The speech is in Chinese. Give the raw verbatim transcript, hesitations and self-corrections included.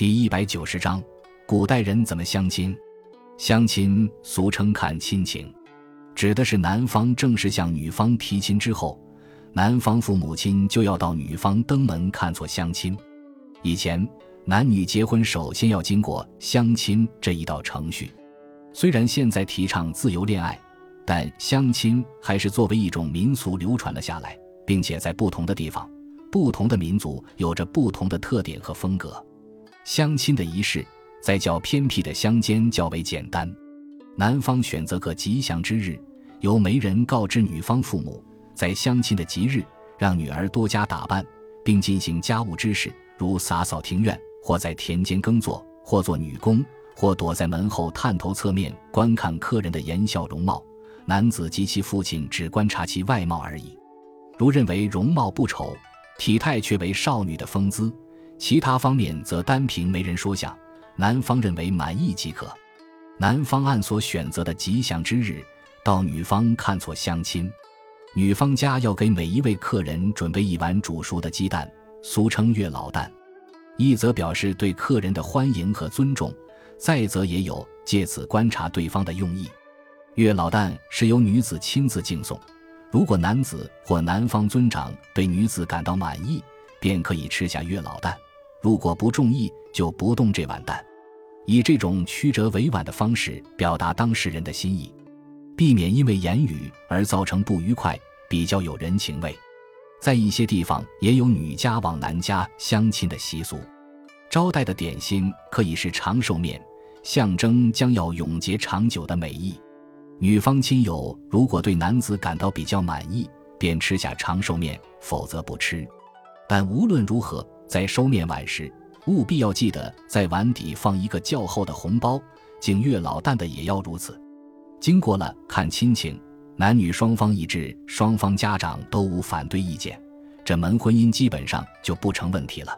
第一百九十章，古代人怎么相亲？相亲俗称看亲情，指的是男方正式向女方提亲之后，男方父母亲就要到女方登门看作相亲。以前男女结婚首先要经过相亲这一道程序，虽然现在提倡自由恋爱，但相亲还是作为一种民俗流传了下来，并且在不同的地方、不同的民族有着不同的特点和风格。相亲的仪式在较偏僻的乡间较为简单，男方选择个吉祥之日，由媒人告知女方父母，在相亲的吉日让女儿多加打扮，并进行家务之事，如洒扫庭院，或在田间耕作，或做女工，或躲在门后探头侧面观看客人的言笑容貌。男子及其父亲只观察其外貌而已，如认为容貌不丑，体态却为少女的风姿，其他方面则单凭媒人说相，男方认为满意即可。男方按所选择的吉祥之日到女方看作相亲，女方家要给每一位客人准备一碗煮熟的鸡蛋，俗称月老蛋，一则表示对客人的欢迎和尊重，再则也有借此观察对方的用意。月老蛋是由女子亲自敬送，如果男子或男方尊长对女子感到满意，便可以吃下月老蛋，如果不中意，就不动这碗蛋。以这种曲折委婉的方式表达当事人的心意，避免因为言语而造成不愉快，比较有人情味。在一些地方也有女家往男家相亲的习俗，招待的点心可以是长寿面，象征将要永结长久的美意。女方亲友如果对男子感到比较满意，便吃下长寿面，否则不吃。但无论如何，在收面碗时务必要记得在碗底放一个较厚的红包，敬月老蛋的也要如此。经过了看亲情，男女双方一致，双方家长都无反对意见，这门婚姻基本上就不成问题了。